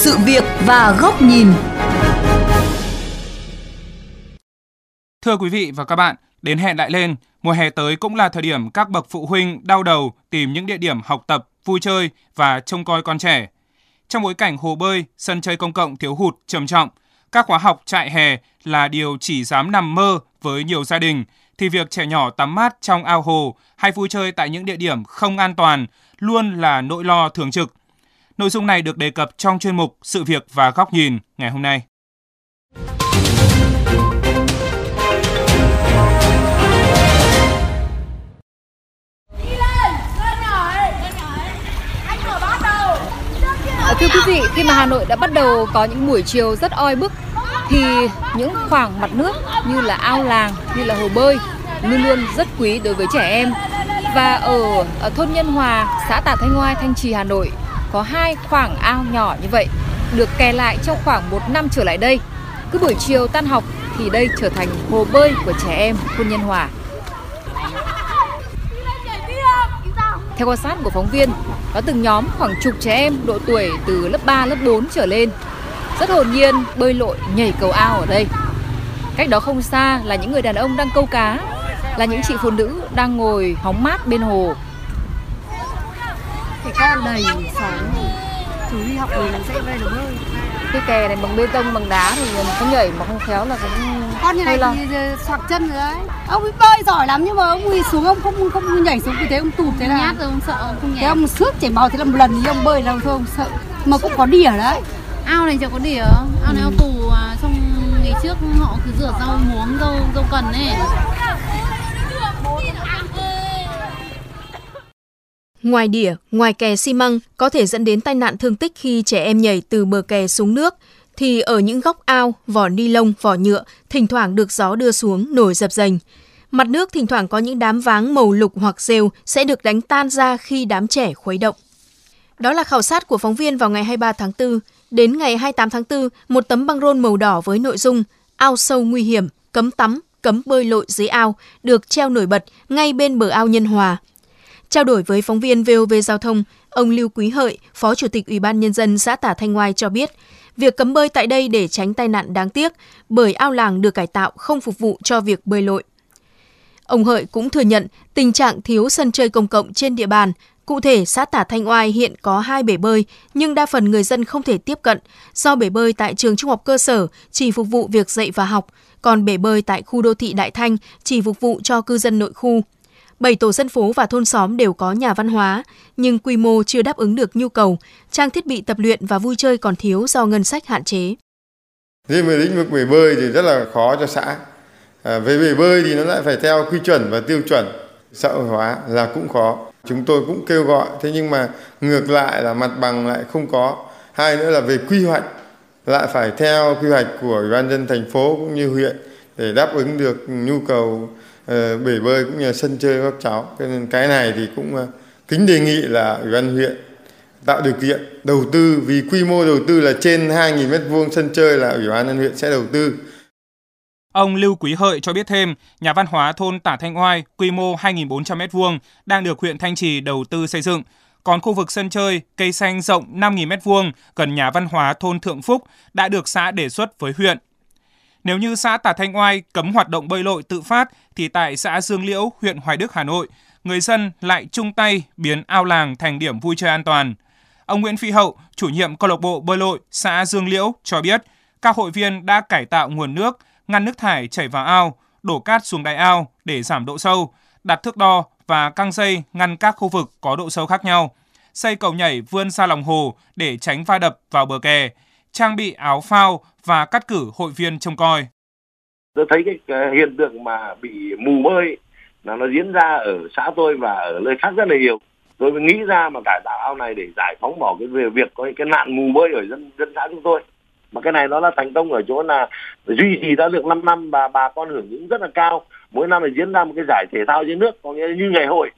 sự việc và góc nhìn. Thưa quý vị và các bạn, đến hẹn lại lên, mùa hè tới cũng là thời điểm các bậc phụ huynh đau đầu tìm những địa điểm học tập, vui chơi và trông coi con trẻ. Trong bối cảnh hồ bơi, sân chơi công cộng thiếu hụt trầm trọng, các khóa học trại hè là điều chỉ dám nằm mơ với nhiều gia đình, thì việc trẻ nhỏ tắm mát trong ao hồ hay vui chơi tại những địa điểm không an toàn luôn là nỗi lo thường trực. Nội dung này được đề cập trong chuyên mục Sự việc và góc nhìn ngày hôm nay. Thưa quý vị, khi mà Hà Nội đã bắt đầu có những buổi chiều rất oi bức thì những khoảng mặt nước như là ao làng, như là hồ bơi luôn luôn rất quý đối với trẻ em. Và ở thôn Nhân Hòa, xã Tả Thanh Oai, Thanh Trì, Hà Nội có hai khoảng ao nhỏ như vậy được kè lại trong khoảng 1 năm trở lại đây. Cứ buổi chiều tan học thì đây trở thành hồ bơi của trẻ em thôn Nhân Hòa. Theo quan sát của phóng viên, có từng nhóm khoảng chục trẻ em độ tuổi từ lớp 3, lớp 4 trở lên rất hồn nhiên bơi lội nhảy cầu ao ở đây. Cách đó không xa là những người đàn ông đang câu cá, là những chị phụ nữ đang ngồi hóng mát bên hồ. Cái cá đầy sáng, chú đi học rồi mình sẽ về được bơi. Cái kè này bằng bê tông, bằng đá thì mình có nhảy mà không khéo là cũng con như này thì xoạc chân rồi đấy. Ông ấy bơi giỏi lắm nhưng mà ông ấy xuống ông không nhảy xuống, vì thế ông tụt thế là nhát rồi, ông sợ không nhảy. Thế ông sướt chảy máu, thế là một lần ông bơi là thôi ông sợ. Mà cũng có đỉa đấy. Ao này chẳng có đỉa, ao này ao tù trong ngày trước họ cứ rửa rau muống, rau cần ấy. Ngoài đỉa, ngoài kè xi măng có thể dẫn đến tai nạn thương tích khi trẻ em nhảy từ bờ kè xuống nước, thì ở những góc ao, vỏ ni lông, vỏ nhựa thỉnh thoảng được gió đưa xuống nổi dập dềnh. Mặt nước thỉnh thoảng có những đám váng màu lục hoặc rêu sẽ được đánh tan ra khi đám trẻ khuấy động. Đó là khảo sát của phóng viên vào ngày 23 tháng 4. Đến ngày 28 tháng 4, một tấm băng rôn màu đỏ với nội dung "Ao sâu nguy hiểm, cấm tắm, cấm bơi lội dưới ao" được treo nổi bật ngay bên bờ ao Nhân Hòa. Trao đổi với phóng viên VOV Giao thông, ông Lưu Quý Hợi, Phó Chủ tịch Ủy ban Nhân dân xã Tả Thanh Oai cho biết, việc cấm bơi tại đây để tránh tai nạn đáng tiếc bởi ao làng được cải tạo không phục vụ cho việc bơi lội. Ông Hợi cũng thừa nhận tình trạng thiếu sân chơi công cộng trên địa bàn. Cụ thể, xã Tả Thanh Oai hiện có 2 bể bơi, nhưng đa phần người dân không thể tiếp cận do bể bơi tại trường trung học cơ sở chỉ phục vụ việc dạy và học, còn bể bơi tại khu đô thị Đại Thanh chỉ phục vụ cho cư dân nội khu. 7 tổ dân phố và thôn xóm đều có nhà văn hóa, nhưng quy mô chưa đáp ứng được nhu cầu, trang thiết bị tập luyện và vui chơi còn thiếu do ngân sách hạn chế. Riêng về lĩnh vực bể bơi thì rất là khó cho xã. Về bể bơi thì nó lại phải theo quy chuẩn và tiêu chuẩn, xã hội hóa là cũng khó. Chúng tôi cũng kêu gọi, thế nhưng mà ngược lại là mặt bằng lại không có. Hai nữa là về quy hoạch, lại phải theo quy hoạch của Ủy ban nhân dân thành phố cũng như huyện để đáp ứng được nhu cầu bể bơi cũng như sân chơi các cháu. Cho nên cái này thì cũng kính đề nghị là Ủy ban huyện tạo điều kiện đầu tư, vì quy mô đầu tư là trên 2.000 m2 sân chơi là Ủy ban nhân dân huyện sẽ đầu tư. Ông Lưu Quý Hợi cho biết thêm, nhà văn hóa thôn Tả Thanh Oai quy mô 2.400 m2 đang được huyện Thanh Trì đầu tư xây dựng. Còn khu vực sân chơi, cây xanh rộng 5.000 m2 gần nhà văn hóa thôn Thượng Phúc đã được xã đề xuất với huyện. Nếu như xã Tả Thanh Oai cấm hoạt động bơi lội tự phát thì tại xã Dương Liễu, huyện Hoài Đức, Hà Nội, người dân lại chung tay biến ao làng thành điểm vui chơi an toàn. Ông Nguyễn Phi Hậu, chủ nhiệm câu lạc bộ bơi lội xã Dương Liễu cho biết, các hội viên đã cải tạo nguồn nước, ngăn nước thải chảy vào ao, đổ cát xuống đáy ao để giảm độ sâu, đặt thước đo và căng dây ngăn các khu vực có độ sâu khác nhau, xây cầu nhảy vươn ra lòng hồ để tránh va đập vào bờ kè, trang bị áo phao và cắt cử hội viên trông coi. Tôi thấy cái hiện tượng mà bị mù bơi là nó diễn ra ở xã tôi và ở nơi khác rất là nhiều. Tôi mới nghĩ ra mà cải tạo ao này để giải phóng bỏ cái việc có cái nạn mù bơi ở dân xã chúng tôi. Mà cái này nó là thành công ở chỗ là duy trì đã được 5 năm và bà con hưởng ứng rất là cao. Mỗi năm phải diễn ra một cái giải thể thao dưới nước, có nghĩa như ngày hội.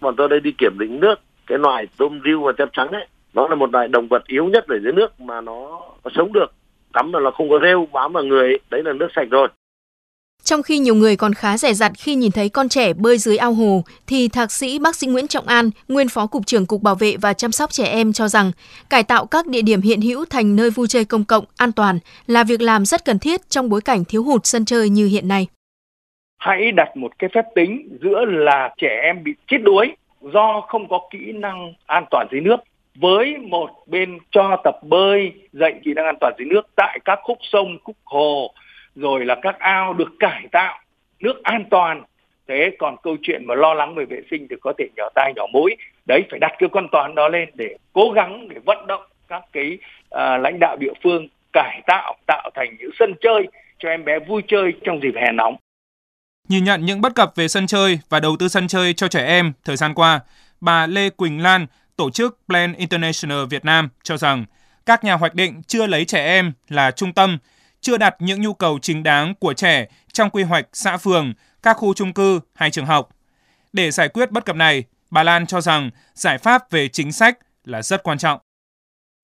Còn tôi đây đi kiểm định nước, cái loài tôm riêu và tép trắng đấy, nó là một loài động vật yếu nhất ở dưới nước mà nó sống được. Tắm là nó không có rêu bám vào người, đấy là nước sạch rồi. Trong khi nhiều người còn khá dè dặt khi nhìn thấy con trẻ bơi dưới ao hồ, thì thạc sĩ bác sĩ Nguyễn Trọng An, nguyên phó cục trưởng Cục Bảo vệ và Chăm sóc trẻ em cho rằng, cải tạo các địa điểm hiện hữu thành nơi vui chơi công cộng, an toàn là việc làm rất cần thiết trong bối cảnh thiếu hụt sân chơi như hiện nay. Hãy đặt một cái phép tính giữa là trẻ em bị chết đuối do không có kỹ năng an toàn dưới nước, với một bên cho tập bơi, dạy kỹ năng an toàn dưới nước tại các khúc sông, khúc hồ, rồi là các ao được cải tạo, nước an toàn. Thế còn câu chuyện mà lo lắng về vệ sinh thì có thể nhỏ tai nhỏ mũi. Đấy, phải đặt cái con toán đó lên để cố gắng để vận động các cái lãnh đạo địa phương cải tạo, tạo thành những sân chơi cho em bé vui chơi trong dịp hè nóng. Nhìn nhận những bất cập về sân chơi và đầu tư sân chơi cho trẻ em thời gian qua, bà Lê Quỳnh Lan, tổ chức Plan International Việt Nam cho rằng các nhà hoạch định chưa lấy trẻ em là trung tâm, chưa đặt những nhu cầu chính đáng của trẻ trong quy hoạch xã phường, các khu chung cư hay trường học. Để giải quyết bất cập này, bà Lan cho rằng giải pháp về chính sách là rất quan trọng.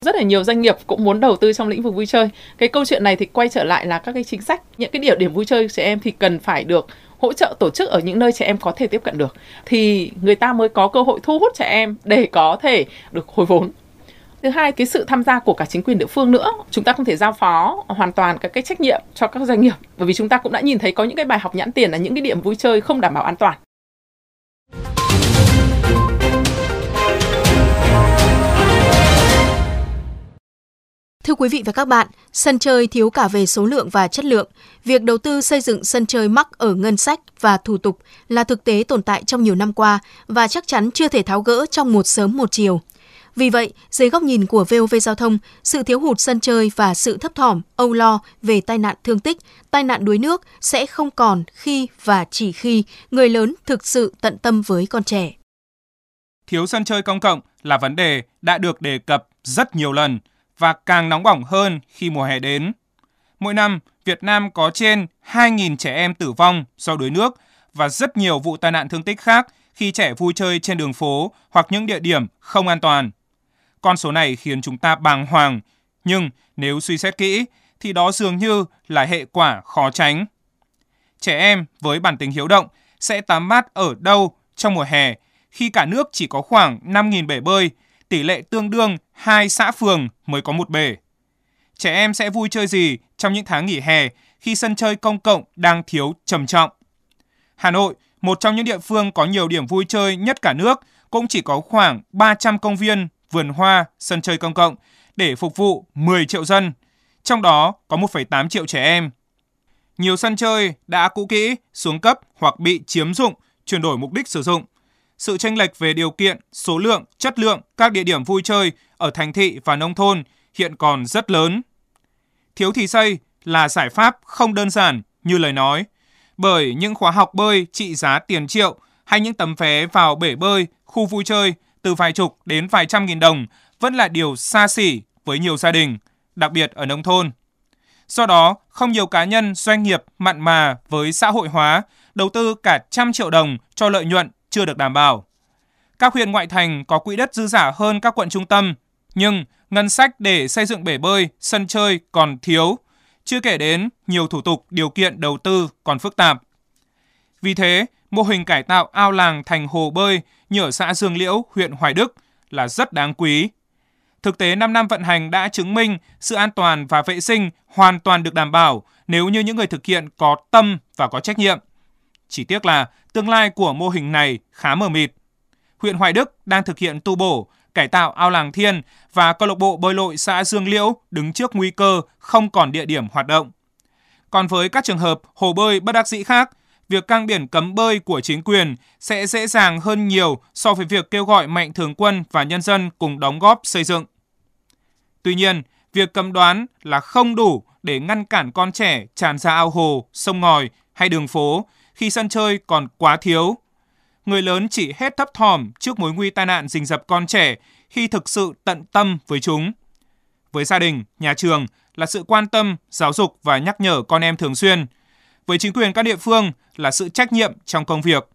Rất là nhiều doanh nghiệp cũng muốn đầu tư trong lĩnh vực vui chơi. Cái câu chuyện này thì quay trở lại là các cái chính sách, những cái địa điểm vui chơi trẻ em thì cần phải được hỗ trợ tổ chức ở những nơi trẻ em có thể tiếp cận được. Thì người ta mới có cơ hội thu hút trẻ em để có thể được hồi vốn. Thứ hai, cái sự tham gia của cả chính quyền địa phương nữa. Chúng ta không thể giao phó hoàn toàn các cái trách nhiệm cho các doanh nghiệp. Bởi vì chúng ta cũng đã nhìn thấy có những cái bài học nhãn tiền là những cái điểm vui chơi không đảm bảo an toàn. Thưa quý vị và các bạn, sân chơi thiếu cả về số lượng và chất lượng. Việc đầu tư xây dựng sân chơi mắc ở ngân sách và thủ tục là thực tế tồn tại trong nhiều năm qua và chắc chắn chưa thể tháo gỡ trong một sớm một chiều. Vì vậy, dưới góc nhìn của VOV Giao thông, sự thiếu hụt sân chơi và sự thấp thỏm, âu lo về tai nạn thương tích, tai nạn đuối nước sẽ không còn khi và chỉ khi người lớn thực sự tận tâm với con trẻ. Thiếu sân chơi công cộng là vấn đề đã được đề cập rất nhiều lần và càng nóng bỏng hơn khi mùa hè đến. Mỗi năm, Việt Nam có trên 2.000 trẻ em tử vong do đuối nước và rất nhiều vụ tai nạn thương tích khác khi trẻ vui chơi trên đường phố hoặc những địa điểm không an toàn. Con số này khiến chúng ta bàng hoàng, nhưng nếu suy xét kỹ thì đó dường như là hệ quả khó tránh. Trẻ em với bản tính hiếu động sẽ tắm mát ở đâu trong mùa hè khi cả nước chỉ có khoảng 5.000 bể bơi, tỷ lệ tương đương 2 xã phường mới có một bể. Trẻ em sẽ vui chơi gì trong những tháng nghỉ hè khi sân chơi công cộng đang thiếu trầm trọng? Hà Nội, một trong những địa phương có nhiều điểm vui chơi nhất cả nước, cũng chỉ có khoảng 300 công viên, vườn hoa, sân chơi công cộng để phục vụ 10 triệu dân, trong đó có 1,8 triệu trẻ em. Nhiều sân chơi đã cũ kỹ, xuống cấp hoặc bị chiếm dụng, chuyển đổi mục đích sử dụng. Sự chênh lệch về điều kiện, số lượng, chất lượng các địa điểm vui chơi ở thành thị và nông thôn hiện còn rất lớn. Thiếu thì xây là giải pháp không đơn giản như lời nói, bởi những khóa học bơi trị giá tiền triệu hay những tấm vé vào bể bơi, khu vui chơi từ vài chục đến vài trăm nghìn đồng vẫn là điều xa xỉ với nhiều gia đình, đặc biệt ở nông thôn. Do đó, không nhiều cá nhân, doanh nghiệp mặn mà với xã hội hóa, đầu tư cả trăm triệu đồng cho lợi nhuận chưa được đảm bảo. Các huyện ngoại thành có quỹ đất dư giả hơn các quận trung tâm, nhưng ngân sách để xây dựng bể bơi, sân chơi còn thiếu, chưa kể đến nhiều thủ tục điều kiện đầu tư còn phức tạp. Vì thế, mô hình cải tạo ao làng thành hồ bơi như ở xã Dương Liễu, huyện Hoài Đức là rất đáng quý. Thực tế 5 năm vận hành đã chứng minh sự an toàn và vệ sinh hoàn toàn được đảm bảo nếu như những người thực hiện có tâm và có trách nhiệm. Chỉ tiếc là tương lai của mô hình này khá mờ mịt. Huyện Hoài Đức đang thực hiện tu bổ, cải tạo ao làng Thiên và câu lạc bộ bơi lội xã Dương Liễu đứng trước nguy cơ không còn địa điểm hoạt động. Còn với các trường hợp hồ bơi bất đắc dĩ khác, việc căng biển cấm bơi của chính quyền sẽ dễ dàng hơn nhiều so với việc kêu gọi mạnh thường quân và nhân dân cùng đóng góp xây dựng. Tuy nhiên, việc cấm đoán là không đủ để ngăn cản con trẻ tràn ra ao hồ, sông ngòi hay đường phố khi sân chơi còn quá thiếu. Người lớn chỉ hết thấp thỏm trước mối nguy tai nạn rình rập con trẻ khi thực sự tận tâm với chúng. Với gia đình, nhà trường là sự quan tâm, giáo dục và nhắc nhở con em thường xuyên. Với chính quyền các địa phương là sự trách nhiệm trong công việc.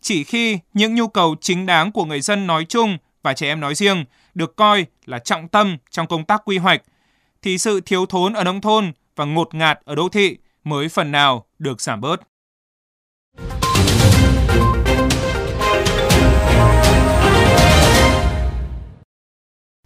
Chỉ khi những nhu cầu chính đáng của người dân nói chung và trẻ em nói riêng được coi là trọng tâm trong công tác quy hoạch, thì sự thiếu thốn ở nông thôn và ngột ngạt ở đô thị mới phần nào được giảm bớt.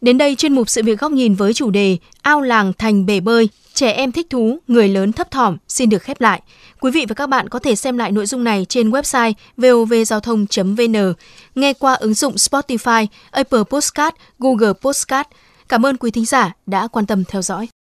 Đến đây chuyên mục Sự việc góc nhìn với chủ đề Ao làng thành bể bơi, trẻ em thích thú, người lớn thấp thỏm xin được khép lại. Quý vị và các bạn có thể xem lại nội dung này trên website vovgiaothong.vn, nghe qua ứng dụng Spotify, Apple Podcast, Google Podcast. Cảm ơn quý thính giả đã quan tâm theo dõi.